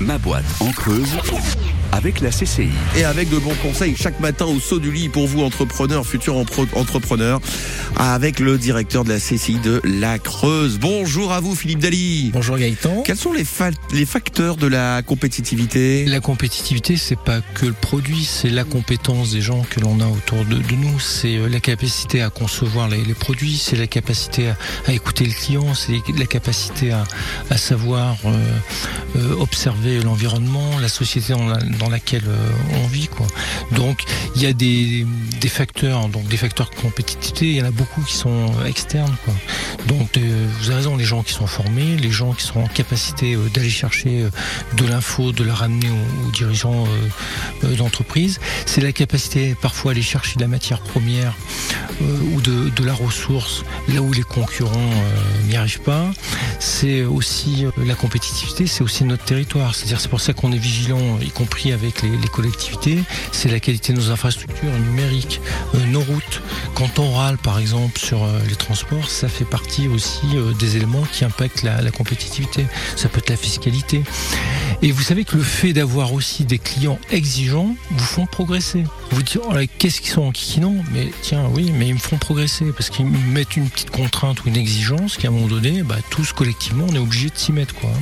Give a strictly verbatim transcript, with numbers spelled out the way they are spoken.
Ma boîte en Creuse avec la C C I. Et avec de bons conseils chaque matin au saut du lit pour vous, entrepreneurs, futurs entrepreneurs, avec le directeur de la C C I de La Creuse. Bonjour à vous, Philippe Daly. Bonjour Gaëtan. Quels sont les, fa- les facteurs de la compétitivité ? La compétitivité, c'est pas que le produit, c'est la compétence des gens que l'on a autour de, de nous. C'est la capacité à concevoir les, les produits, c'est la capacité à, à écouter le client, c'est la capacité à, à savoir euh, euh, observer l'environnement, la société dans, la, dans laquelle euh, on vit, quoi. Donc il y a des, des facteurs, donc des facteurs de compétitivité. Il y en a beaucoup qui sont externes, quoi. Donc euh, vous avez raison, les gens qui sont formés, les gens qui sont en capacité euh, d'aller chercher euh, de l'info, de la ramener aux, aux dirigeants euh, euh, d'entreprise. C'est la capacité parfois à aller chercher de la matière première euh, ou de, de la ressource là où les concurrents euh, n'y arrivent pas. C'est aussi euh, la compétitivité, c'est aussi notre territoire. C'est-à-dire, c'est pour ça qu'on est vigilant, y compris avec les, les collectivités. C'est la qualité de nos infrastructures numériques, euh, nos routes. Quand on râle, par exemple, sur euh, les transports, ça fait partie aussi euh, des éléments qui impactent la, la compétitivité. Ça peut être la fiscalité. Et vous savez que le fait d'avoir aussi des clients exigeants vous font progresser. Vous dites, oh là, qu'est-ce qu'ils sont enquiquinants ? Mais tiens, oui, mais ils me font progresser parce qu'ils me mettent une petite contrainte ou une exigence qui, à un moment donné, bah, tous collectivement, on est obligé de s'y mettre, quoi.